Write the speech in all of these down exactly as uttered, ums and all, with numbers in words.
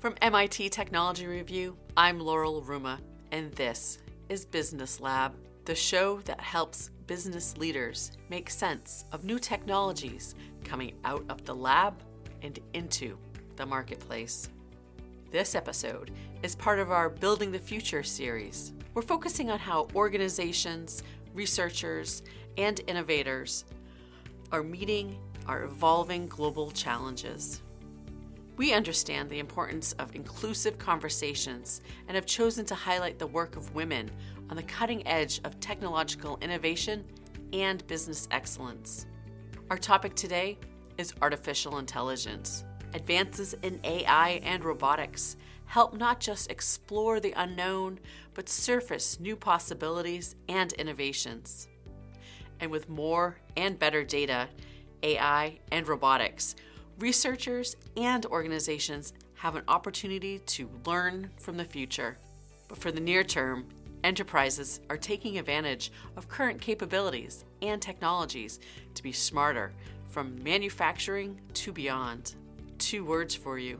From M I T Technology Review, I'm Laurel Ruma, and this is Business Lab, the show that helps business leaders make sense of new technologies coming out of the lab and into the marketplace. This episode is part of our Building the Future series. We're focusing on how organizations, researchers, and innovators are meeting our evolving global challenges. We understand the importance of inclusive conversations and have chosen to highlight the work of women on the cutting edge of technological innovation and business excellence. Our topic today is artificial intelligence. Advances in A I and robotics help not just explore the unknown, but surface new possibilities and innovations. And with more and better data, A I and robotics, researchers and organizations have an opportunity to learn from the future. But for the near term, enterprises are taking advantage of current capabilities and technologies to be smarter, from manufacturing to beyond. Two words for you: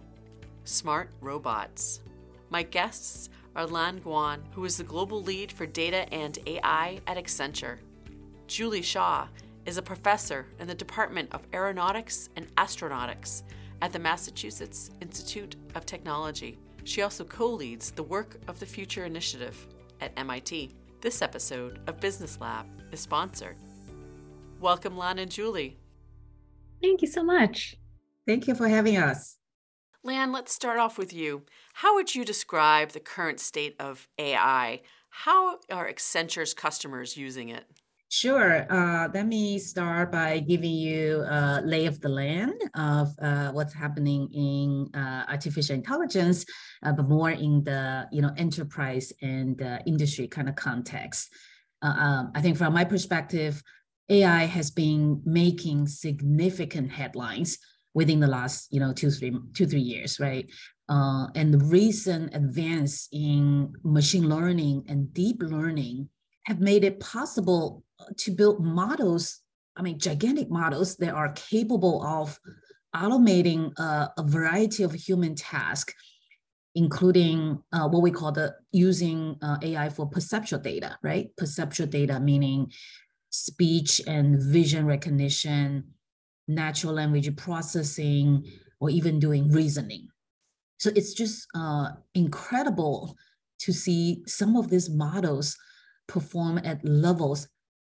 smart robots. My guests are Lan Guan, who is the global lead for data and A I at Accenture. Julie Shah is a professor in the Department of Aeronautics and Astronautics at the Massachusetts Institute of Technology. She also co-leads the Work of the Future Initiative at M I T. This episode of Business Lab is sponsored. Welcome, Lan and Julie. Thank you so much. Thank you for having us. Lan, let's start off with you. How would you describe the current state of A I? How are Accenture's customers using it? Sure. Uh, let me start by giving you a lay of the land of uh, what's happening in uh, artificial intelligence, uh, but more in the you know enterprise and uh, industry kind of context. Uh, um, I think from my perspective, A I has been making significant headlines within the last, you know, two, three, two, three years, right? Uh, and the recent advance in machine learning and deep learning have made it possible to build models, I mean, gigantic models that are capable of automating uh, a variety of human tasks, including uh, what we call the using uh, A I for perceptual data, right? Perceptual data, meaning speech and vision recognition, natural language processing, or even doing reasoning. So it's just uh, incredible to see some of these models perform at levels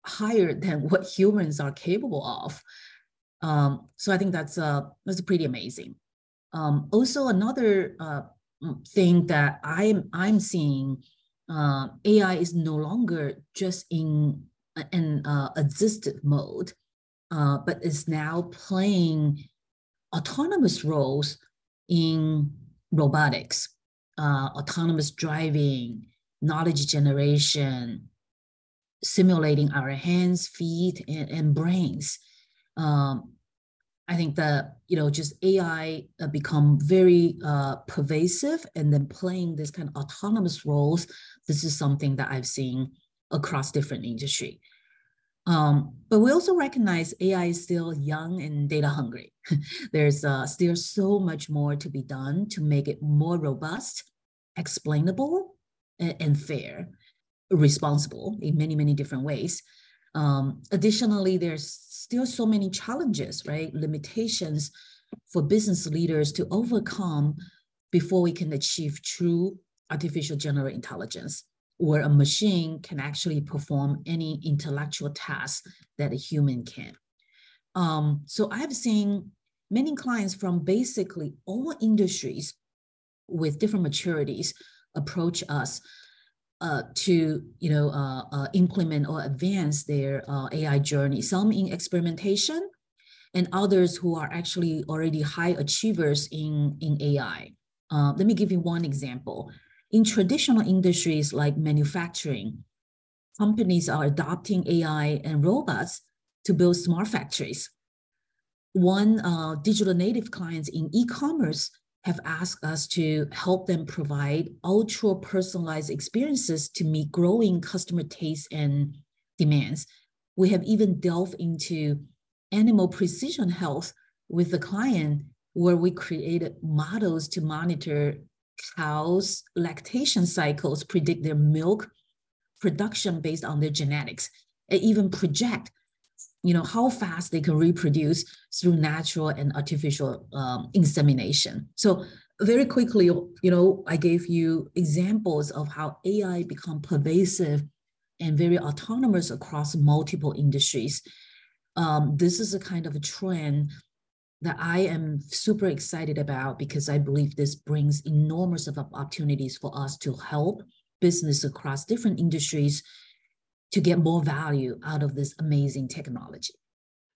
higher than what humans are capable of. Um, so I think that's uh, that's pretty amazing. Um, also, another uh, thing that I'm I'm seeing, uh, A I is no longer just in an uh, assistive mode. Uh, but is now playing autonomous roles in robotics, uh, autonomous driving, knowledge generation, simulating our hands, feet, and, and brains. Um, I think that, you know, just A I uh, become very uh, pervasive and then playing this kind of autonomous roles. This is something that I've seen across different industries. Um, but we also recognize A I is still young and data hungry. There's uh, still so much more to be done to make it more robust, explainable, and, and fair, responsible in many, many different ways. Um, additionally, there's still so many challenges, right? Limitations for business leaders to overcome before we can achieve true artificial general intelligence, where a machine can actually perform any intellectual task that a human can. Um, so I've seen many clients from basically all industries with different maturities approach us uh, to you know, uh, uh, implement or advance their uh, A I journey, some in experimentation and others who are actually already high achievers in, in A I. Uh, let me give you one example. In traditional industries like manufacturing, companies are adopting A I and robots to build smart factories. One uh, digital native clients in e-commerce have asked us to help them provide ultra personalized experiences to meet growing customer tastes and demands. We have even delved into animal precision health with the client where we created models to monitor cows' lactation cycles, predict their milk production based on their genetics, and even project, you know, how fast they can reproduce through natural and artificial um, insemination. So very quickly, you know, I gave you examples of how A I become pervasive and very autonomous across multiple industries. Um, this is a kind of a trend that I am super excited about, because I believe this brings enormous of opportunities for us to help business across different industries to get more value out of this amazing technology.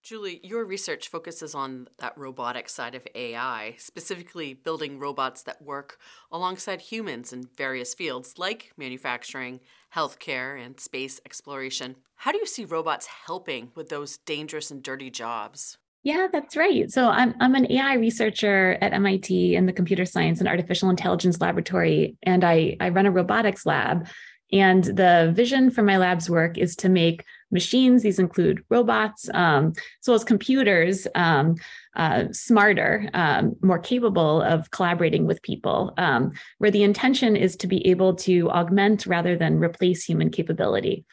Julie, your research focuses on that robotic side of A I, specifically building robots that work alongside humans in various fields like manufacturing, healthcare, and space exploration. How do you see robots helping with those dangerous and dirty jobs? Yeah, that's right. So I'm I'm an A I researcher at M I T in the Computer Science and Artificial Intelligence Laboratory, and I, I run a robotics lab. And the vision for my lab's work is to make machines, these include robots, um, as well as computers, um, uh, smarter, um, more capable of collaborating with people, um, where the intention is to be able to augment rather than replace human capability.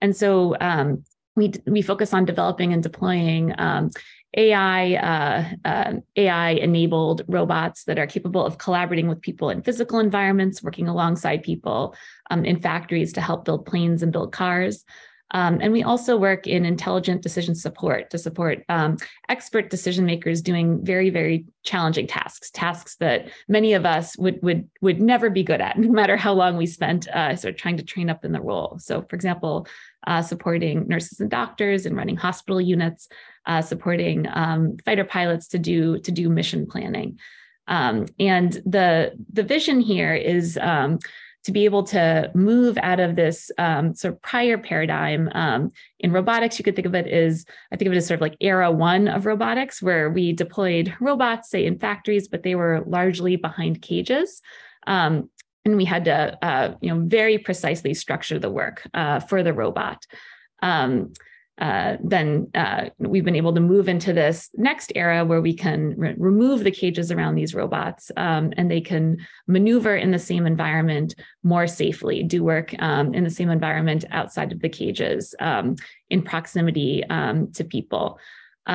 And so um, we we focus on developing and deploying um, A I, uh, uh, A I-enabled robots that are capable of collaborating with people in physical environments, working alongside people um, in factories to help build planes and build cars. Um, and we also work in intelligent decision support to support um, expert decision makers doing very, very challenging tasks, tasks that many of us would would would never be good at, no matter how long we spent uh, sort of trying to train up in the role. So, for example, uh, supporting nurses and doctors and running hospital units, uh, supporting um, fighter pilots to do to do mission planning. Um, and the the vision here is Um, to be able to move out of this um, sort of prior paradigm um, in robotics. You could think of it as, I think of it as sort of like era one of robotics, where we deployed robots, say in factories, but they were largely behind cages. Um, and we had to, uh, you know, very precisely structure the work uh, for the robot. Um, Uh, then uh, we've been able to move into this next era where we can re- remove the cages around these robots um, and they can maneuver in the same environment more safely, do work um, in the same environment outside of the cages um, in proximity um, to people.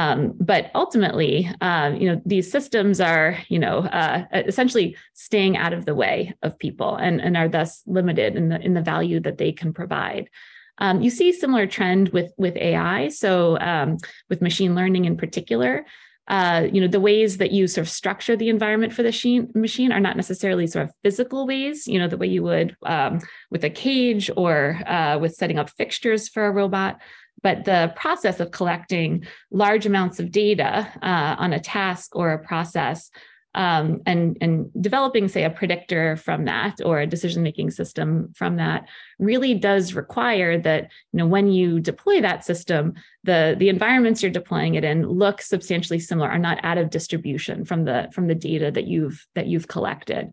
Um, but ultimately, uh, you know, these systems are, you know, uh, essentially staying out of the way of people and, and are thus limited in the, in the value that they can provide. Um, you see a similar trend with, with A I, so um, with machine learning in particular. Uh, you know, the ways that you sort of structure the environment for the sheen, machine are not necessarily sort of physical ways, you know, the way you would um, with a cage or uh, with setting up fixtures for a robot. But the process of collecting large amounts of data uh, on a task or a process um, and, and developing, say, a predictor from that or a decision-making system from that really does require that, you know, when you deploy that system, the, the environments you're deploying it in look substantially similar, are not out of distribution from the, from the data that you've, that you've collected.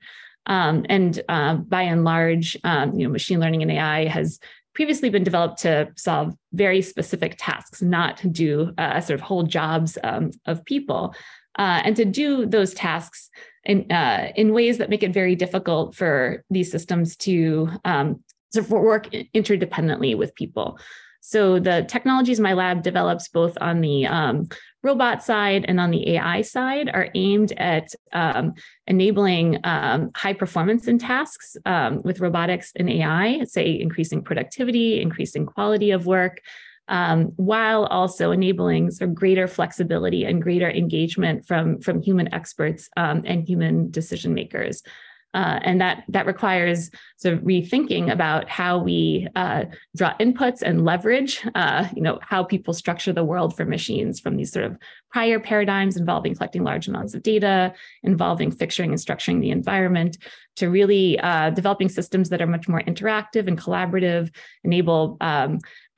Um, and uh, by and large, um, you know, machine learning and A I has previously been developed to solve very specific tasks, not to do uh, sort of whole jobs um, of people. Uh, and to do those tasks in uh, in ways that make it very difficult for these systems to um, sort of work interdependently with people. So the technologies my lab develops, both on the um, robot side and on the A I side, are aimed at um, enabling um, high performance in tasks um, with robotics and A I, say increasing productivity, increasing quality of work, Um, while also enabling sort of greater flexibility and greater engagement from, from human experts um, and human decision makers. Uh, and that, that requires sort of rethinking about how we uh, draw inputs and leverage, uh, you know, how people structure the world for machines from these sort of prior paradigms involving collecting large amounts of data, involving fixturing and structuring the environment, to really uh, developing systems that are much more interactive and collaborative, enable um,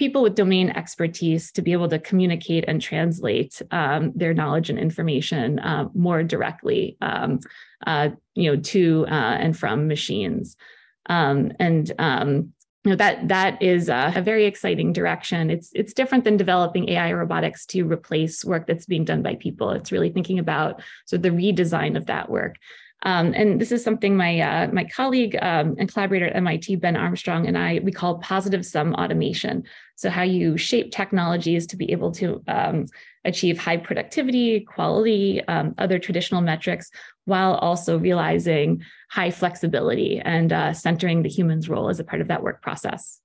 people with domain expertise to be able to communicate and translate um, their knowledge and information uh, more directly, um, uh, you know, to uh, and from machines. Um, and um, you know, that that is a, a very exciting direction. It's it's different than developing A I robotics to replace work that's being done by people. It's really thinking about sort of the redesign of that work. Um, and this is something my uh, my colleague um, and collaborator at M I T, Ben Armstrong, and I, we call positive sum automation. So how you shape technologies to be able to um, achieve high productivity, quality, um, other traditional metrics, while also realizing high flexibility and uh, centering the human's role as a part of that work process.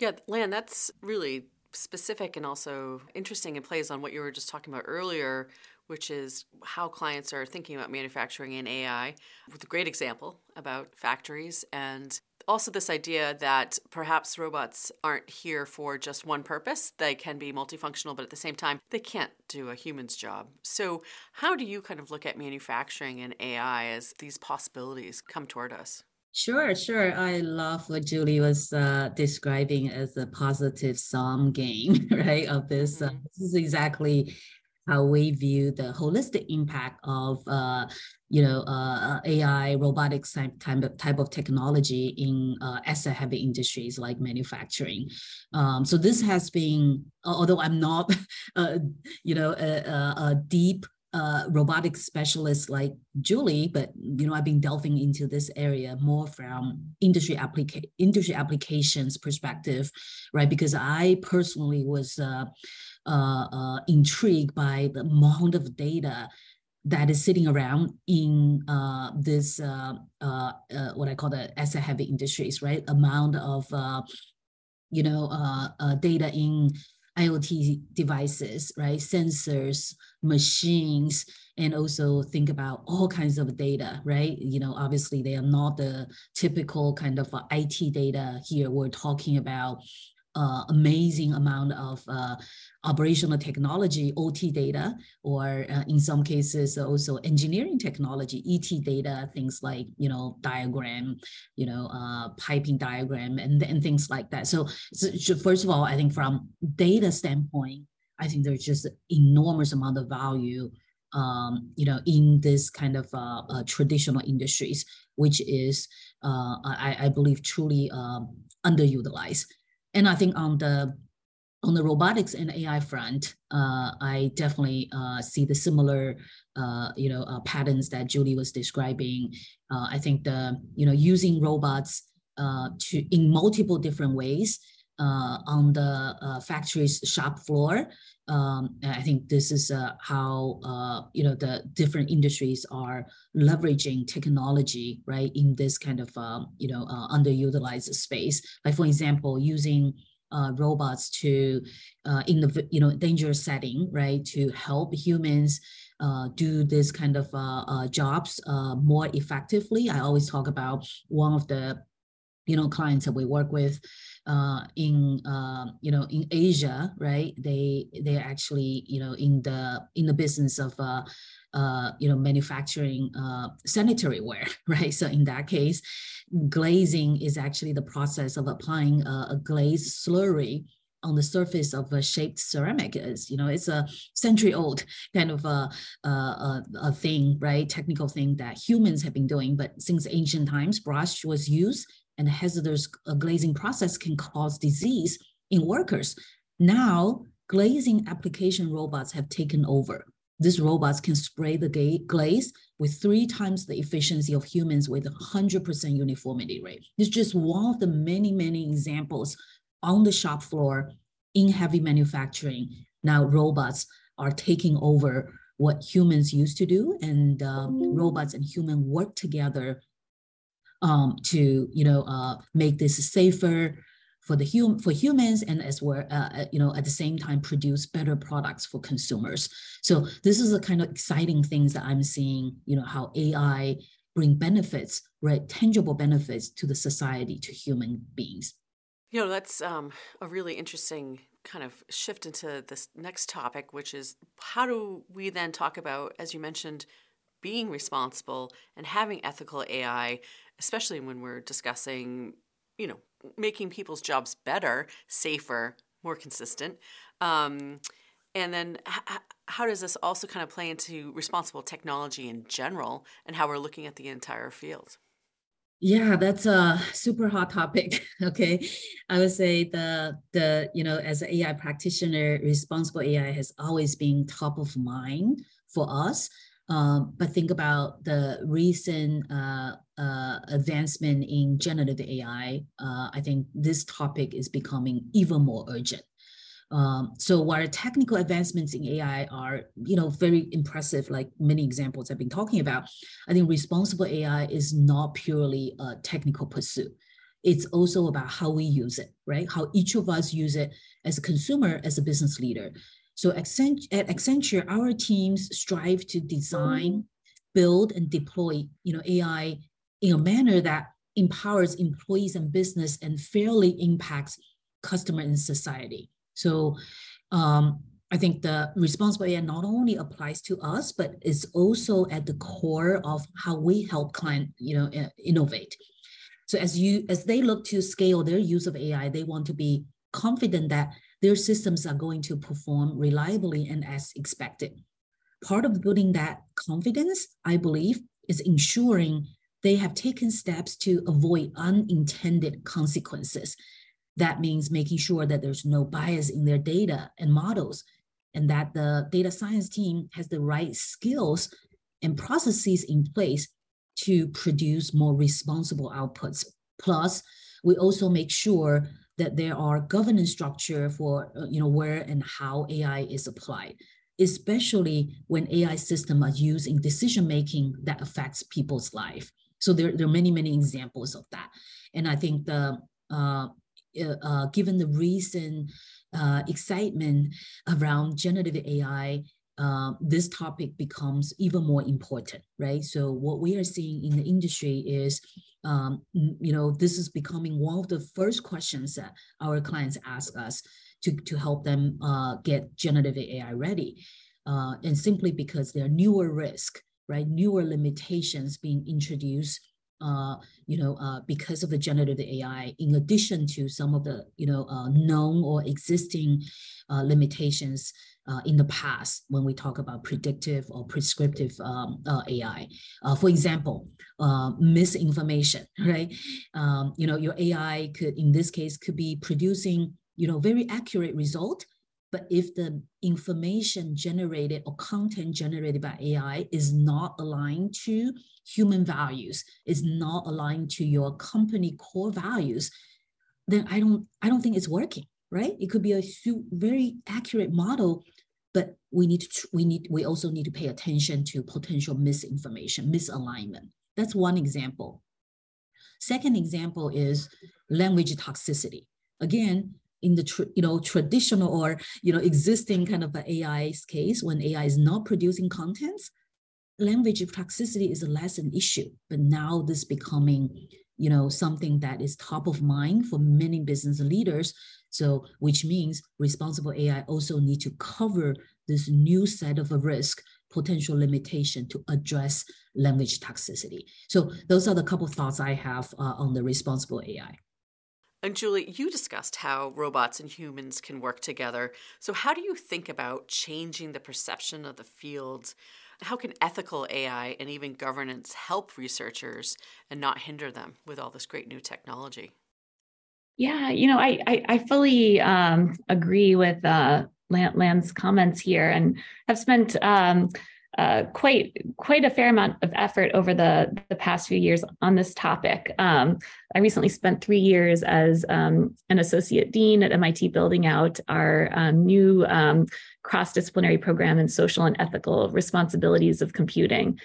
Yeah, Lan, that's really specific and also interesting and plays on what you were just talking about earlier, which is how clients are thinking about manufacturing and A I, with a great example about factories, and also this idea that perhaps robots aren't here for just one purpose. They can be multifunctional, but at the same time, they can't do a human's job. So how do you kind of look at manufacturing and A I as these possibilities come toward us? Sure, sure. I love what Julie was uh, describing as the positive sum game, right, of this. Mm-hmm. Uh, this is exactly how we view the holistic impact of, uh, you know, uh, A I, robotics type, type of technology in uh, asset-heavy industries like manufacturing. Um, so this has been, although I'm not, uh, you know, a, a deep uh, robotics specialist like Julie, but, you know, I've been delving into this area more from industry applica- industry applications perspective, right? Because I personally was Uh, Uh, uh, intrigued by the amount of data that is sitting around in uh, this, uh, uh, uh, what I call the asset-heavy industries, right? Amount of, uh, you know, uh, uh, data in IoT devices, right? Sensors, machines, and also think about all kinds of data, right? You know, obviously they are not the typical kind of I T data here. We're talking about Uh, amazing amount of uh, operational technology, O T data, or uh, in some cases also engineering technology, E T data, things like, you know, diagram, you know, uh, piping diagram and, and things like that. So, so first of all, I think from data standpoint, I think there's just enormous amount of value, um, you know, in this kind of uh, uh, traditional industries, which is, uh, I, I believe, truly um, underutilized. And I think on the on the robotics and A I front, uh, I definitely uh, see the similar uh, you know uh, patterns that Julie was describing. Uh, I think the you know using robots uh, to in multiple different ways uh, on the uh, factory's shop floor. Um, I think this is uh, how uh, you know the different industries are leveraging technology, right, in this kind of um, you know uh, underutilized space. Like for example, using uh, robots to uh, in the you know dangerous setting, right, to help humans uh, do this kind of uh, uh, jobs uh, more effectively. I always talk about one of the you know clients that we work with. Uh, in uh, you know in Asia, right? They they're actually you know in the in the business of uh, uh, you know manufacturing uh, sanitary ware, right? So in that case, glazing is actually the process of applying a, a glaze slurry on the surface of a shaped ceramic. Is you know it's a century-old kind of a, a, a, a thing, right? Technical thing that humans have been doing, but since ancient times, brush was used. And hazardous glazing process can cause disease in workers. Now, glazing application robots have taken over. These robots can spray the glaze with three times the efficiency of humans with one hundred percent uniformity rate. It's just one of the many, many examples on the shop floor in heavy manufacturing. Now, robots are taking over what humans used to do, and um, robots and humans work together Um, to you know uh, make this safer for the hum- for humans, and as well uh, you know at the same time produce better products for consumers. So this is the kind of exciting things that I'm seeing. You know how A I bring benefits, right? Tangible benefits to the society, to human beings. You know that's um, a really interesting kind of shift into this next topic, which is how do we then talk about, as you mentioned, being responsible and having ethical A I. Especially when we're discussing, you know, making people's jobs better, safer, more consistent. Um, and then h- how does this also kind of play into responsible technology in general and how we're looking at the entire field? Yeah, that's a super hot topic. Okay, I would say the the you know as an A I practitioner, responsible A I has always been top of mind for us. Um, but think about the recent uh, uh, advancement in generative A I. Uh, I think this topic is becoming even more urgent. Um, so while technical advancements in A I are, you know, very impressive, like many examples I've been talking about, I think responsible A I is not purely a technical pursuit. It's also about how we use it, right? How each of us use it as a consumer, as a business leader. So at Accenture, our teams strive to design, build, and deploy, you know, A I in a manner that empowers employees and business and fairly impacts customer and society. So um, I think the responsible A I not only applies to us, but it's also at the core of how we help clients, you know, innovate. So as you as they look to scale their use of A I, they want to be confident that their systems are going to perform reliably and as expected. Part of building that confidence, I believe, is ensuring they have taken steps to avoid unintended consequences. That means making sure that there's no bias in their data and models, and that the data science team has the right skills and processes in place to produce more responsible outputs. Plus, we also make sure that there are governance structure for you know, where and how A I is applied, especially when A I systems are used in decision-making that affects people's life. So there, there are many, many examples of that. And I think the, uh, Uh, given the recent uh, excitement around generative A I, uh, this topic becomes even more important, right? So what we are seeing in the industry is, um, you know, this is becoming one of the first questions that our clients ask us to, to help them uh, get generative A I ready. Uh, and simply because there are newer risks, right? Newer limitations being introduced Uh, you know, uh, because of the generative A I, in addition to some of the, you know, uh, known or existing uh, limitations uh, in the past when we talk about predictive or prescriptive um, uh, A I. Uh, for example, uh, misinformation, right? Um, you know, your A I could, in this case, could be producing, you know, very accurate result, but if the information generated or content generated by A I is not aligned to human values, is not aligned to your company core values, then I don't, I don't think it's working, right? It could be a very accurate model, but we need to, we need, we also need to pay attention to potential misinformation, misalignment. That's one example. Second example is language toxicity. Again, in the tr you know traditional or you know existing kind of A I's case, when A I is not producing contents, language toxicity is less an issue. But now this becoming you know something that is top of mind for many business leaders. So which means responsible A I also need to cover this new set of a risk, potential limitation to address language toxicity. So those are the couple of thoughts I have uh, on the responsible A I. And Julie, you discussed how robots and humans can work together. So how do you think about changing the perception of the field? How can ethical A I and even governance help researchers and not hinder them with all this great new technology? Yeah, you know, I, I, I fully um, agree with uh, Lan's comments here, and have spent um, uh, quite quite a fair amount of effort over the, the past few years on this topic. Um, I recently spent three years as um, an associate dean at M I T building out our um, new um, cross-disciplinary program in social and ethical responsibilities of computing.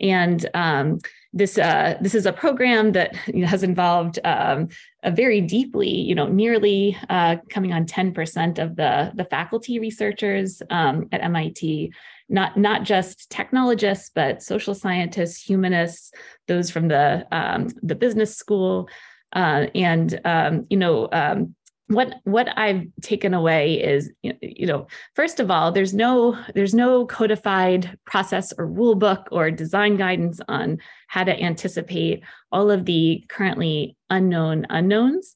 And um, this uh, this is a program that you know, has involved um, a very deeply, you know, nearly uh, coming on ten percent of the, the faculty researchers um, at M I T, not, not just technologists, but social scientists, humanists, those from the, um, the business school. Uh, and, um, you know, um, What what I've taken away is, you know, first of all, there's no there's no codified process or rule book or design guidance on how to anticipate all of the currently unknown unknowns,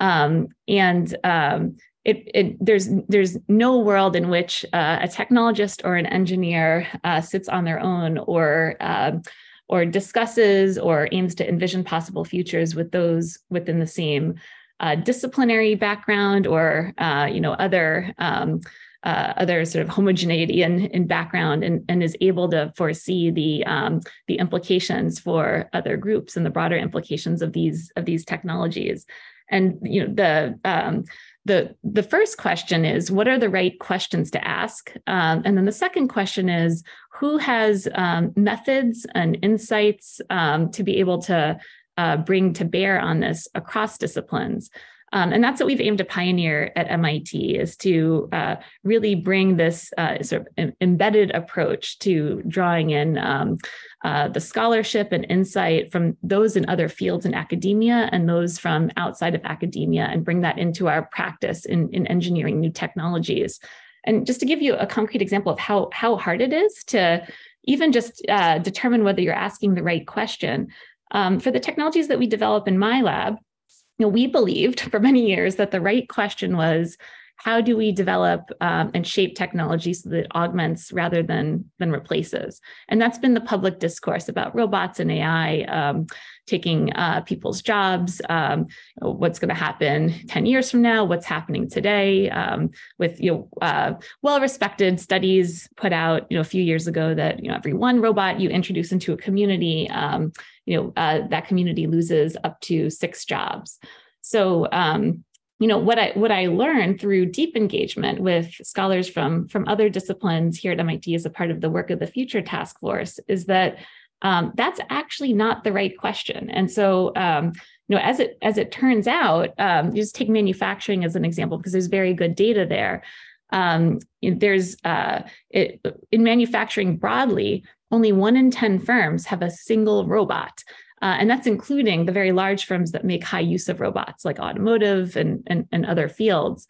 um, and um, it, it there's there's no world in which uh, a technologist or an engineer uh, sits on their own or uh, or discusses or aims to envision possible futures with those within the same uh, disciplinary background or uh, you know other um, uh, other sort of homogeneity in, in background, and, and is able to foresee the um, the implications for other groups and the broader implications of these of these technologies. And you know the um, the the first question is, what are the right questions to ask? Um, and then the second question is, who has um, methods and insights um, to be able to uh, bring to bear on this across disciplines? Um, and that's what we've aimed to pioneer at M I T, is to uh, really bring this uh, sort of embedded approach to drawing in um, uh, the scholarship and insight from those in other fields in academia and those from outside of academia, and bring that into our practice in, in engineering new technologies. And just to give you a concrete example of how, how hard it is to even just uh, determine whether you're asking the right question, um, for the technologies that we develop in my lab, you know, we believed for many years that the right question was, how do we develop um, and shape technology so that it augments rather than, than replaces? And that's been the public discourse about robots and A I um, taking uh, people's jobs, um, what's going to happen ten years from now, what's happening today, um, with you know, uh, well-respected studies put out you know, a few years ago that you know, every one robot you introduce into a community, um, you know, uh, that community loses up to six jobs. So, um, you know, what I what I learned through deep engagement with scholars from, from other disciplines here at M I T as a part of the Work of the Future task force is that um, that's actually not the right question. And so, um, you know, as it as it turns out, um, you just take manufacturing as an example, because there's very good data there. Um, there's uh, it, in manufacturing broadly, only one in ten firms have a single robot. Uh, and that's including the very large firms that make high use of robots, like automotive and, and, and other fields.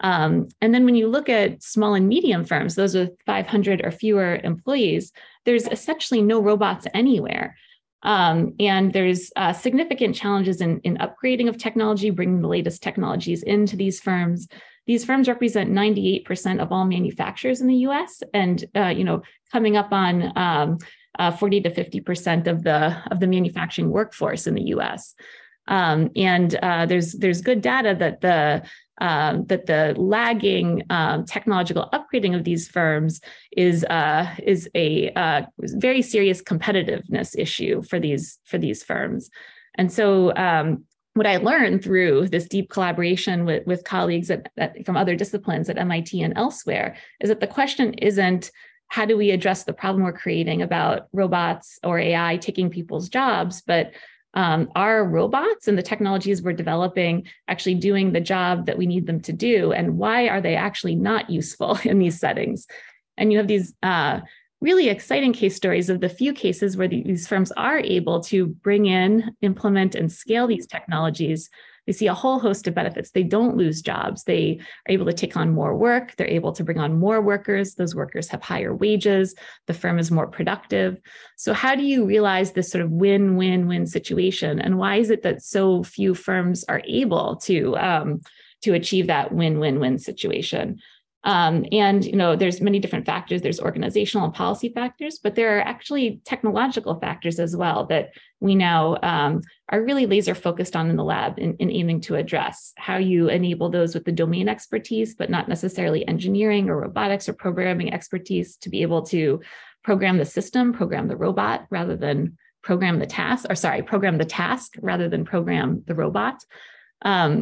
Um, and then when you look at small and medium firms, those with five hundred or fewer employees, there's essentially no robots anywhere. Um, and there's uh, significant challenges in, in upgrading of technology, bringing the latest technologies into these firms. These firms represent ninety-eight percent of all manufacturers in the U S, and uh, you know, coming up on um, Uh, forty to fifty percent of the of the manufacturing workforce in the U S, um, and uh, there's there's good data that the uh, that the lagging um, technological upgrading of these firms is uh, is a uh, very serious competitiveness issue for these for these firms, and so. Um, What I learned through this deep collaboration with, with colleagues at, at, from other disciplines at M I T and elsewhere is that the question isn't, how do we address the problem we're creating about robots or A I taking people's jobs, but um, are robots and the technologies we're developing actually doing the job that we need them to do, and why are they actually not useful in these settings? And you have these uh, really exciting case stories of the few cases where these firms are able to bring in, implement, and scale these technologies. They see a whole host of benefits. They don't lose jobs. They are able to take on more work. They're able to bring on more workers. Those workers have higher wages. The firm is more productive. So how do you realize this sort of win-win-win situation? And why is it that so few firms are able to, um, to achieve that win-win-win situation? Um, and, you know, there's many different factors. There's organizational and policy factors, but there are actually technological factors as well that we now um, are really laser focused on in the lab in, in aiming to address how you enable those with the domain expertise, but not necessarily engineering or robotics or programming expertise, to be able to program the system, program the robot rather than program the task, or sorry, program the task rather than program the robot. Um,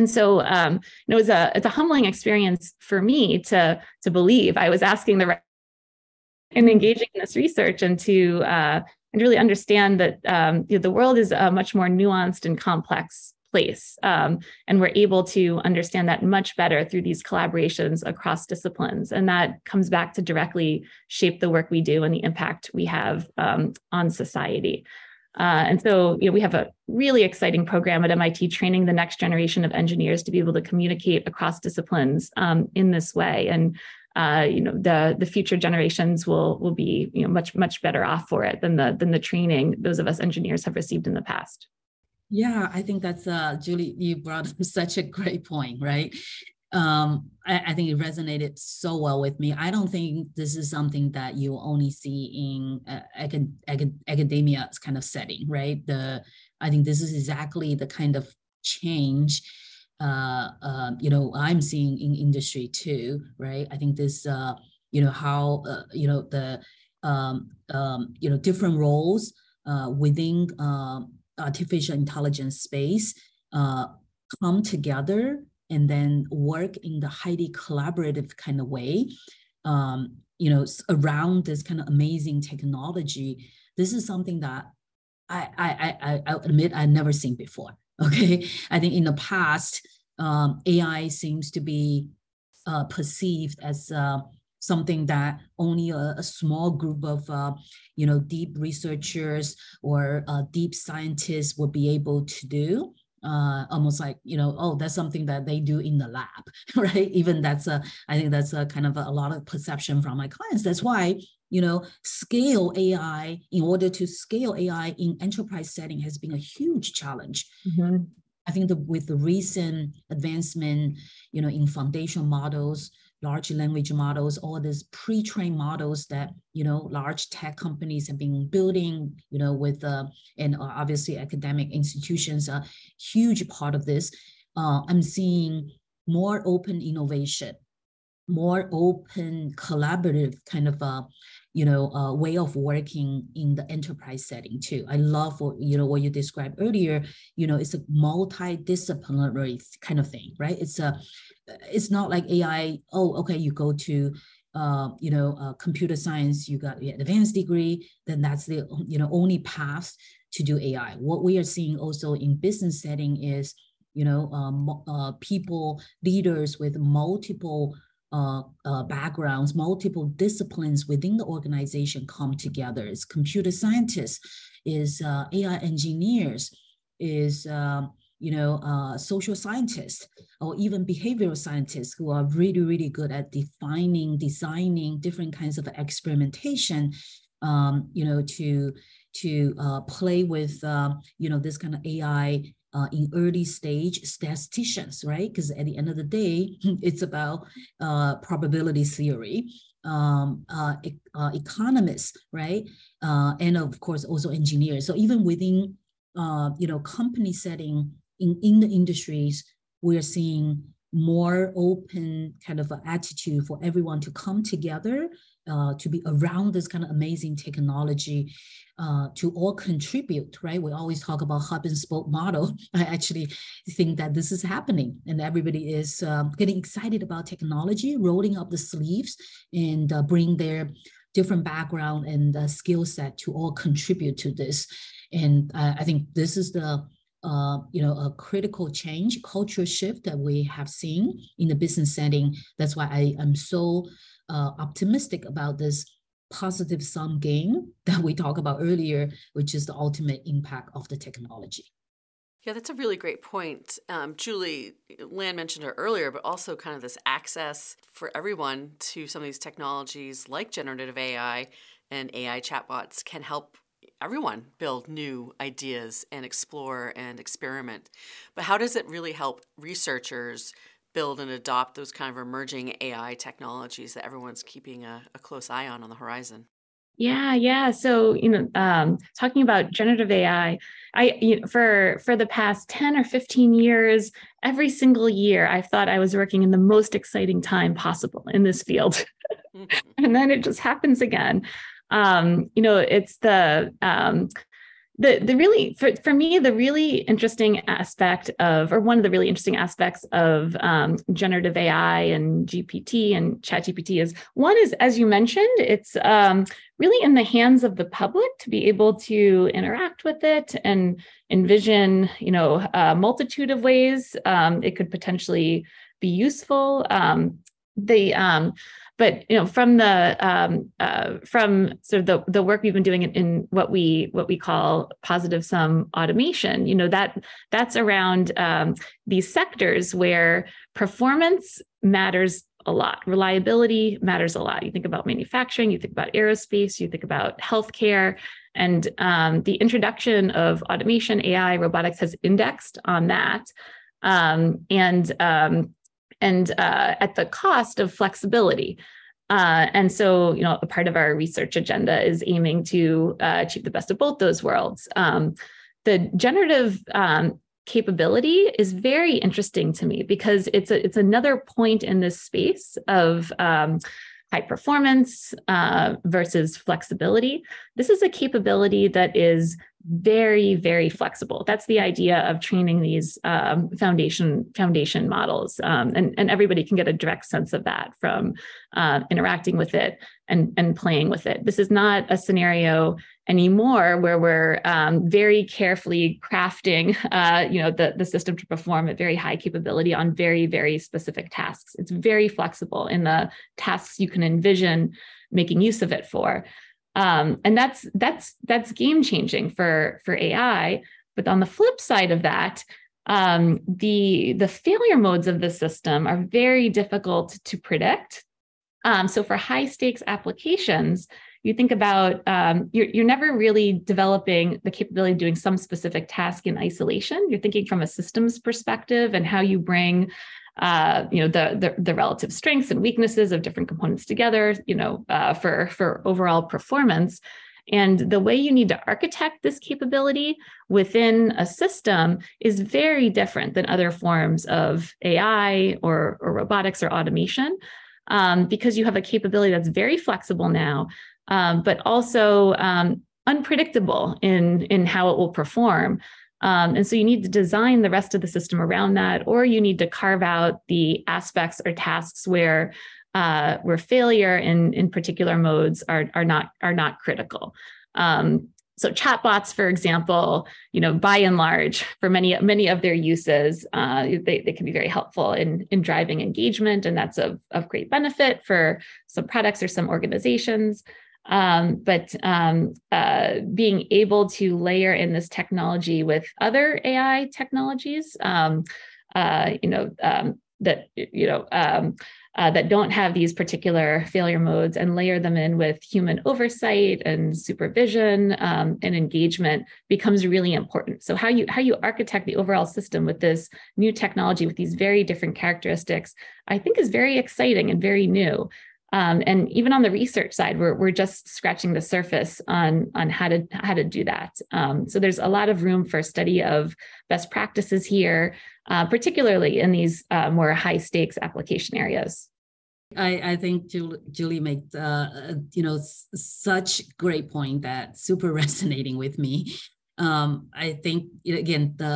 And so um, it was a, it's a humbling experience for me to, to believe I was asking the right and engaging in this research, and to uh, and really understand that um, you know, the world is a much more nuanced and complex place. Um, and we're able to understand that much better through these collaborations across disciplines. And that comes back to directly shape the work we do and the impact we have um, on society. Uh, and so you know, we have a really exciting program at M I T training the next generation of engineers to be able to communicate across disciplines um, in this way. And uh, you know, the, the future generations will, will be you know, much, much better off for it than the, than the training those of us engineers have received in the past. Yeah, I think that's, uh, Julie, you brought up such a great point, right? um, I, I think it resonated so well with me. I don't think this is something that you only see in uh, acad acad academia's kind of setting, right? The I think this is exactly the kind of change uh, uh, you know, I'm seeing in industry too, right? I think this, uh, you know, how, uh, you know, the, um, um, you know, different roles uh, within uh, artificial intelligence space uh, come together and then work in the highly collaborative kind of way, um, you know, around this kind of amazing technology. This is something that I, I, I, I admit I've never seen before. Okay, I think in the past, um, A I seems to be uh, perceived as uh, something that only a, a small group of, uh, you know, deep researchers or uh, deep scientists would be able to do. Uh, almost like, you know, oh, that's something that they do in the lab, right? Even that's a, I think that's a kind of a, a lot of perception from my clients. That's why, you know, scale A I, in order to scale A I in enterprise setting has been a huge challenge. Mm-hmm. I think the, with the recent advancement, you know, in foundation models, large language models, all these pre-trained models that, you know, large tech companies have been building, you know, with, uh, and obviously academic institutions are a huge part of this. Uh, I'm seeing more open innovation, more open collaborative kind of, uh, you know, uh, way of working in the enterprise setting too. I love what, you know, what you described earlier, you know, it's a multidisciplinary kind of thing, right? It's a, it's not like A I, oh, okay, you go to, uh, you know, uh, computer science, you got your advanced degree, then that's the, you know, only path to do A I. What we are seeing also in business setting is, you know, um, uh, people, leaders with multiple Uh, uh, backgrounds, multiple disciplines within the organization come together. It's computer scientists, is uh, A I engineers, is um, you know uh, social scientists, or even behavioral scientists who are really, really good at defining, designing different kinds of experimentation. Um, you know, to to uh, play with um, you know this kind of A I. Uh, in early stage statisticians, right? Because at the end of the day, it's about uh, probability theory, um, uh, e uh, economists, right? Uh, and of course, also engineers. So even within, uh, you know, company setting in, in the industries, we're seeing more open kind of attitude for everyone to come together, uh, to be around this kind of amazing technology, Uh, to all contribute, right? We always talk about hub and spoke model. I actually think that this is happening and everybody is um, getting excited about technology, rolling up the sleeves and uh, bring their different background and uh, skill set to all contribute to this. And uh, I think this is the, uh, you know, a critical change, cultural shift that we have seen in the business setting. That's why I am so uh, optimistic about this positive sum game that we talked about earlier, which is the ultimate impact of the technology. Yeah, that's a really great point. Um, Julie, Lan mentioned her earlier, but also kind of this access for everyone to some of these technologies like generative A I and A I chatbots can help everyone build new ideas and explore and experiment. But how does it really help researchers build and adopt those kind of emerging A I technologies that everyone's keeping a, a close eye on on the horizon? Yeah, yeah. So, you know, um, talking about generative A I, I you know, for for the past ten or fifteen years, every single year, I've thought I was working in the most exciting time possible in this field. Mm-hmm. And then it just happens again. Um, you know, it's the... Um, The the really for, for me, the really interesting aspect of or one of the really interesting aspects of um, generative A I and G P T and ChatGPT is one is, as you mentioned, it's um, really in the hands of the public to be able to interact with it and envision, you know, a multitude of ways um, it could potentially be useful. Um, the um, But you know, from the um, uh, from sort of the, the work we've been doing in, in what we what we call positive sum automation, you know, that that's around um, these sectors where performance matters a lot, reliability matters a lot. You think about manufacturing, you think about aerospace, you think about healthcare, and um, the introduction of automation, A I, robotics has indexed on that, um, and um, and uh, at the cost of flexibility. Uh, and so, you know, a part of our research agenda is aiming to uh, achieve the best of both those worlds. Um, the generative um, capability is very interesting to me because it's a, it's another point in this space of um, high performance uh, versus flexibility. This is a capability that is very, very flexible. That's the idea of training these um, foundation foundation models. Um, and, and everybody can get a direct sense of that from uh, interacting with it and, and playing with it. This is not a scenario anymore where we're um, very carefully crafting uh, you know, the, the system to perform at very high capability on very, very specific tasks. It's very flexible in the tasks you can envision making use of it for. Um, and that's that's that's game changing for for A I. But on the flip side of that, um, the the failure modes of the system are very difficult to predict. Um, so for high stakes applications, you think about um, you're you're never really developing the capability of doing some specific task in isolation. You're thinking from a systems perspective and how you bring Uh, you know, the, the the relative strengths and weaknesses of different components together, you know, uh, for, for overall performance. And the way you need to architect this capability within a system is very different than other forms of A I or, or robotics or automation, um, because you have a capability that's very flexible now, um, but also um, unpredictable in, in how it will perform. Um, and so you need to design the rest of the system around that, or you need to carve out the aspects or tasks where uh, where failure in, in particular modes are are not are not critical. Um, so chatbots, for example, you know, by and large, for many many of their uses, uh, they they can be very helpful in in driving engagement, and that's of of great benefit for some products or some organizations. Um, but um, uh, being able to layer in this technology with other A I technologies, um, uh, you know, um, that you know um, uh, that don't have these particular failure modes, and layer them in with human oversight and supervision um, and engagement becomes really important. So how you how you architect the overall system with this new technology with these very different characteristics, I think, is very exciting and very new. Um, and even on the research side, we're we're just scratching the surface on on how to how to do that. Um, so there's a lot of room for study of best practices here, uh, particularly in these uh, more high stakes application areas. I, I think Julie, Julie made uh, you know such great point that super resonating with me. Um, I think again the.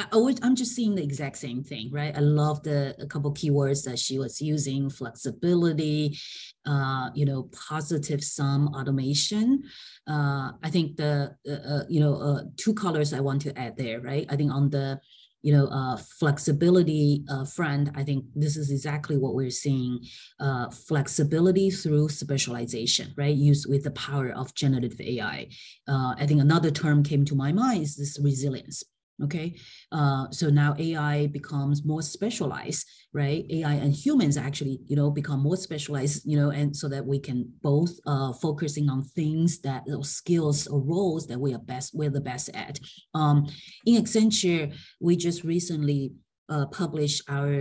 I always, I'm just seeing the exact same thing, right? I love the a couple keywords that she was using: flexibility, uh, you know, positive sum automation. Uh, I think the uh, uh, you know uh, two colors I want to add there, right? I think on the you know uh, flexibility uh, front, I think this is exactly what we're seeing: uh, flexibility through specialization, right? Used with the power of generative A I. Uh, I think another term came to my mind is this resilience. Okay, uh, so now A I becomes more specialized, right? A I and humans actually, you know, become more specialized, you know, and so that we can both uh, focusing on things that those skills or roles that we are best, we're the best at. Um, in Accenture, we just recently uh, published our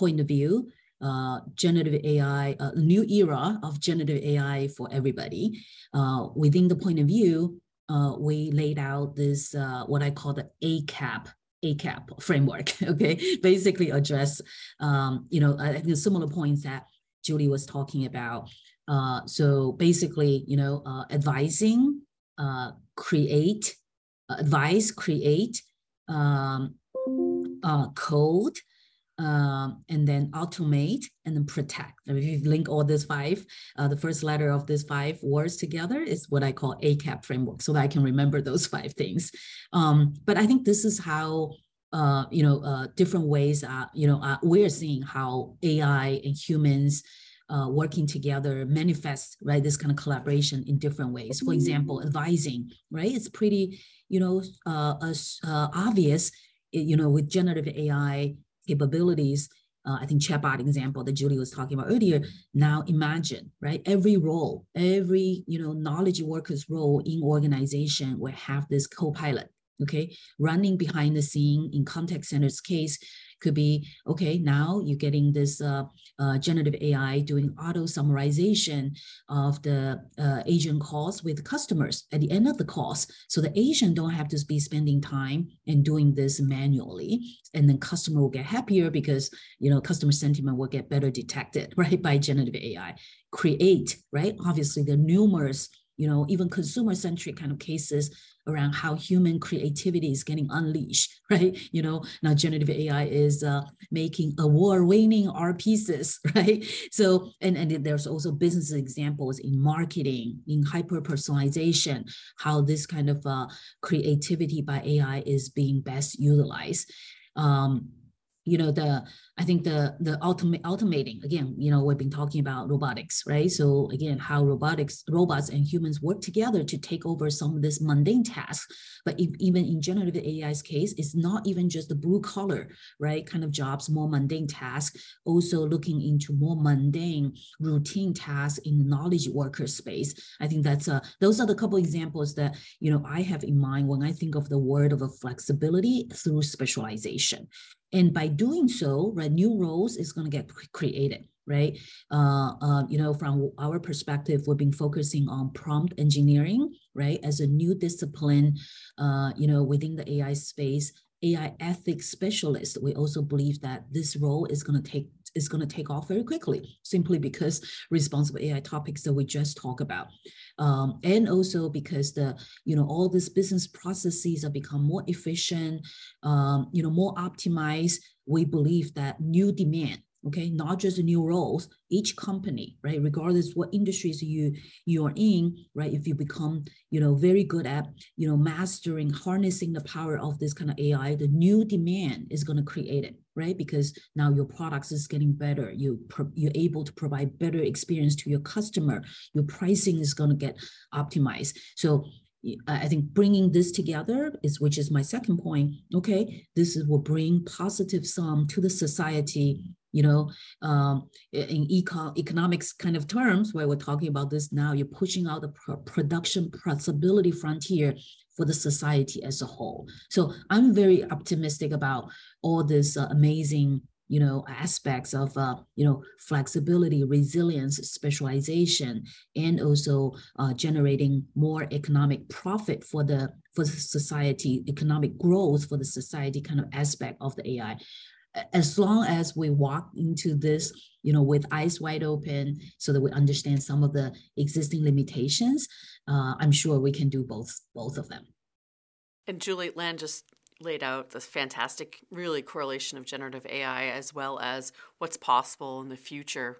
point of view, uh, generative A I, a new era of generative A I for everybody. Uh, within the point of view, Uh, we laid out this, uh, what I call the A C A P, A C A P framework, okay? Basically address, um, you know, I think similar points that Julie was talking about. Uh, so basically, you know, uh, advising, uh, create, uh, advise, create, um, uh, code, Um, and then automate, and then protect. I mean, if you link all these five, uh, the first letter of these five words together is what I call A C A P framework, so that I can remember those five things. Um, but I think this is how, uh, you know, uh, different ways, uh, you know, uh, we're seeing how A I and humans uh, working together manifest, right, this kind of collaboration in different ways. For example, advising, right? It's pretty, you know, uh, uh, uh, obvious, you know, with generative A I, capabilities, uh, I think chatbot example that Julie was talking about earlier. Now imagine, right? Every role, every you know knowledge worker's role in organization will have this co-pilot, okay, running behind the scene. In contact center's case, could be, okay, now you're getting this uh, uh, generative A I doing auto summarization of the uh, agent calls with customers at the end of the calls. So the agent don't have to be spending time and doing this manually. And then customer will get happier because, you know, customer sentiment will get better detected, right, by generative A I. Create, right? Obviously, there are numerous, you know, even consumer-centric kind of cases around how human creativity is getting unleashed, right? You know, now generative A I is uh, making award-winning art pieces, right? So, and, and there's also business examples in marketing, in hyper-personalization, how this kind of uh, creativity by A I is being best utilized. Um, you know, the, I think the, the ultimate automating, again, you know, we've been talking about robotics, right? So again, how robotics, robots and humans work together to take over some of this mundane tasks. But if, even in generative A I's case, it's not even just the blue collar, right? Kind of jobs, more mundane tasks, also looking into more mundane routine tasks in the knowledge worker space. I think that's a, those are the couple examples that, you know, I have in mind when I think of the word of a flexibility through specialization. And by doing so, right, new roles is going to get created, right? Uh, uh, you know, from our perspective, we've been focusing on prompt engineering, right, as a new discipline, uh, you know, within the A I space. A I ethics specialist, we also believe that this role is going to take is going to take off very quickly, simply because responsible A I topics that we just talked about, um, and also because the you know all these business processes have become more efficient, um, you know more optimized. We believe that new demand, okay, not just new roles. Each company, right, regardless what industries you you are in, right, if you become you know very good at you know mastering, harnessing the power of this kind of A I, the new demand is going to create it, right? Because now your products is getting better, you you're able to provide better experience to your customer, your pricing is going to get optimized. So I think bringing this together is, which is my second point. Okay, this will bring positive sum to the society. You know, um, in eco economics kind of terms, where we're talking about this now, you're pushing out the pro production possibility frontier for the society as a whole. So I'm very optimistic about all this uh, amazing, you know, aspects of, uh, you know, flexibility, resilience, specialization, and also uh, generating more economic profit for the for the society, economic growth for the society kind of aspect of the A I. As long as we walk into this, you know, with eyes wide open, so that we understand some of the existing limitations, uh, I'm sure we can do both, both of them. And Julie, Lan just laid out this fantastic, really correlation of generative A I as well as what's possible in the future.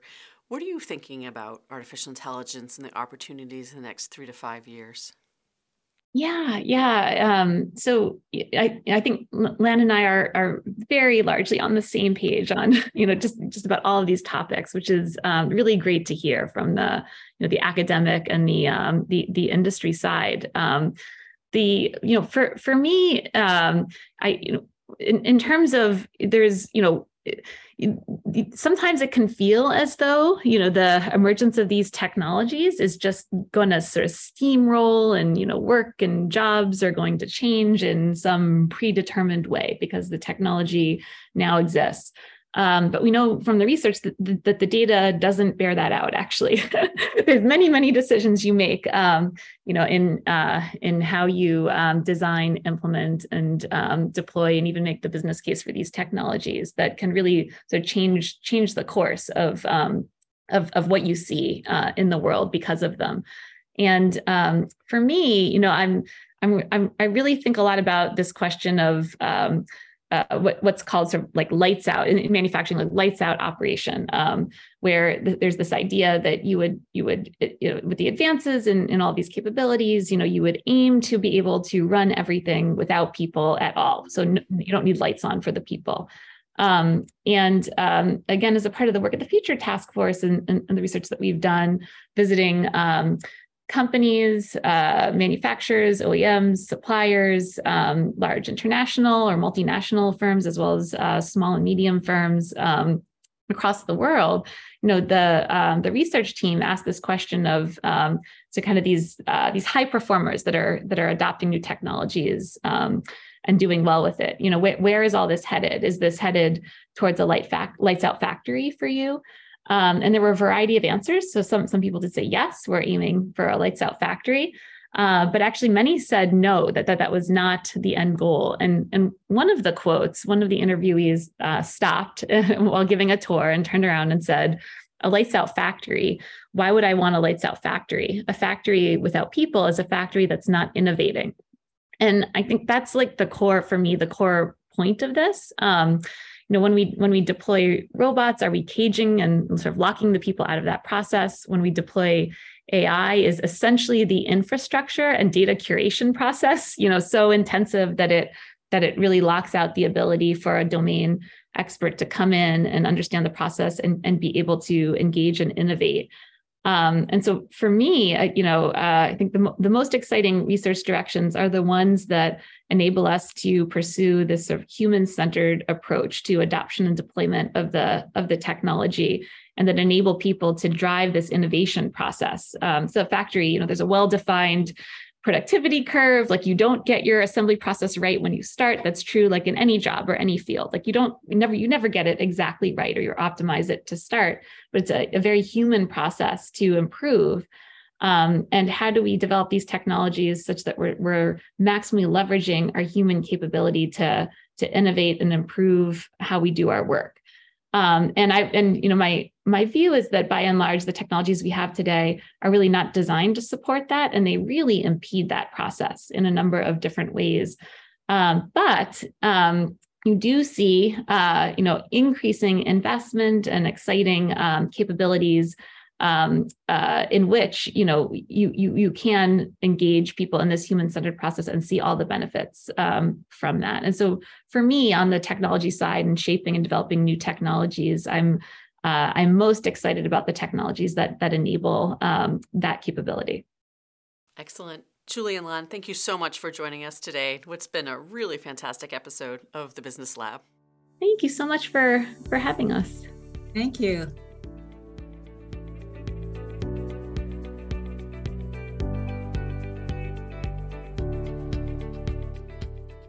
What are you thinking about artificial intelligence and the opportunities in the next three to five years? Yeah, yeah. Um, so I, I think Lan and I are are very largely on the same page on you know just just about all of these topics, which is um, really great to hear from the you know the academic and the um, the the industry side. Um, the you know for for me, um, I you know in, in terms of there's you know. Sometimes it can feel as though, you know, the emergence of these technologies is just going to sort of steamroll and, you know, work and jobs are going to change in some predetermined way because the technology now exists. Um, but we know from the research that, that the data doesn't bear that out, actually. There's many, many decisions you make, um, you know, in uh, in how you um, design, implement, and um, deploy, and even make the business case for these technologies that can really sort of change change the course of um, of, of what you see uh, in the world because of them. And um, for me, you know, I'm I'm I'm I really think a lot about this question of um, Uh, what, what's called sort of like lights out in manufacturing, like lights out operation, um, where th there's this idea that you would you would you know, with the advances in, in all these capabilities, you know, you would aim to be able to run everything without people at all. So no, you don't need lights on for the people. Um, and um, again, as a part of the Work of the Future task force and, and, and the research that we've done, visiting um, companies, uh, manufacturers, O E Ms, suppliers, um, large international or multinational firms, as well as uh, small and medium firms um, across the world. You know, the um, the research team asked this question of um, so kind of these uh, these high performers that are that are adopting new technologies. Um, and doing well with it. You know, wh- where is all this headed? Is this headed towards a light fac- lights out factory for you? Um, and there were a variety of answers. So some, some people did say, yes, we're aiming for a lights out factory. Uh, but actually many said no, that, that that was not the end goal. And, and one of the quotes, one of the interviewees uh, stopped while giving a tour and turned around and said, a lights out factory. Why would I want a lights out factory? A factory without people is a factory that's not innovating. And I think that's like the core, for me, the core point of this. Um, you know, when we when we deploy robots, are we caging and sort of locking the people out of that process? When we deploy A I, is essentially the infrastructure and data curation process, you know, so intensive that it that it really locks out the ability for a domain expert to come in and understand the process and, and be able to engage and innovate. Um, and so for me, I, you know, uh, I think the, the most exciting research directions are the ones that enable us to pursue this sort of human-centered approach to adoption and deployment of the, of the technology, and that enable people to drive this innovation process. Um, so factory, you know, there's a well-defined productivity curve. Like, you don't get your assembly process right when you start. That's true, like in any job or any field. Like you don't you never you never get it exactly right, or you optimize it to start. But it's a, a very human process to improve. Um, and how do we develop these technologies such that we're, we're maximally leveraging our human capability to to innovate and improve how we do our work? Um, and I and you know my my view is that by and large the technologies we have today are really not designed to support that, and they really impede that process in a number of different ways. Um, but um, you do see uh, you know increasing investment and exciting um, capabilities um, uh, in which you know you you you can engage people in this human-centered process and see all the benefits um, from that. And so for me, on the technology side and shaping and developing new technologies, I'm uh, I'm most excited about the technologies that that enable um, that capability. Excellent. Julie and Lan, thank you so much for joining us today. It's been a really fantastic episode of the Business Lab. Thank you so much for, for having us. Thank you.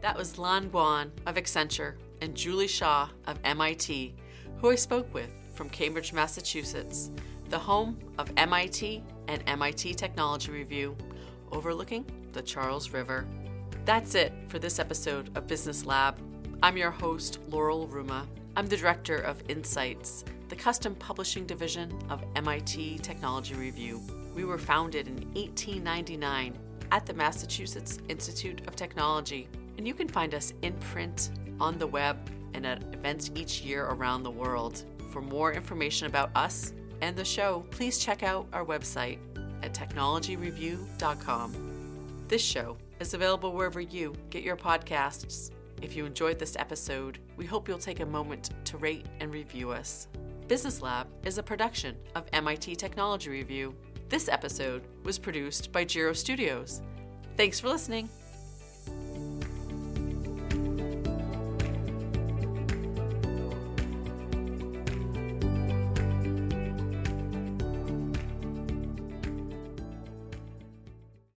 That was Lan Guan of Accenture and Julie Shah of M I T, who I spoke with from Cambridge, Massachusetts, the home of M I T and M I T Technology Review, overlooking the Charles River. That's it for this episode of Business Lab. I'm your host, Laurel Ruma. I'm the director of Insights, the custom publishing division of M I T Technology Review. We were founded in eighteen ninety-nine at the Massachusetts Institute of Technology. And you can find us in print, on the web, and at events each year around the world. For more information about us and the show, please check out our website at technology review dot com. This show is available wherever you get your podcasts. If you enjoyed this episode, we hope you'll take a moment to rate and review us. Business Lab is a production of M I T Technology Review. This episode was produced by Jiro Studios. Thanks for listening.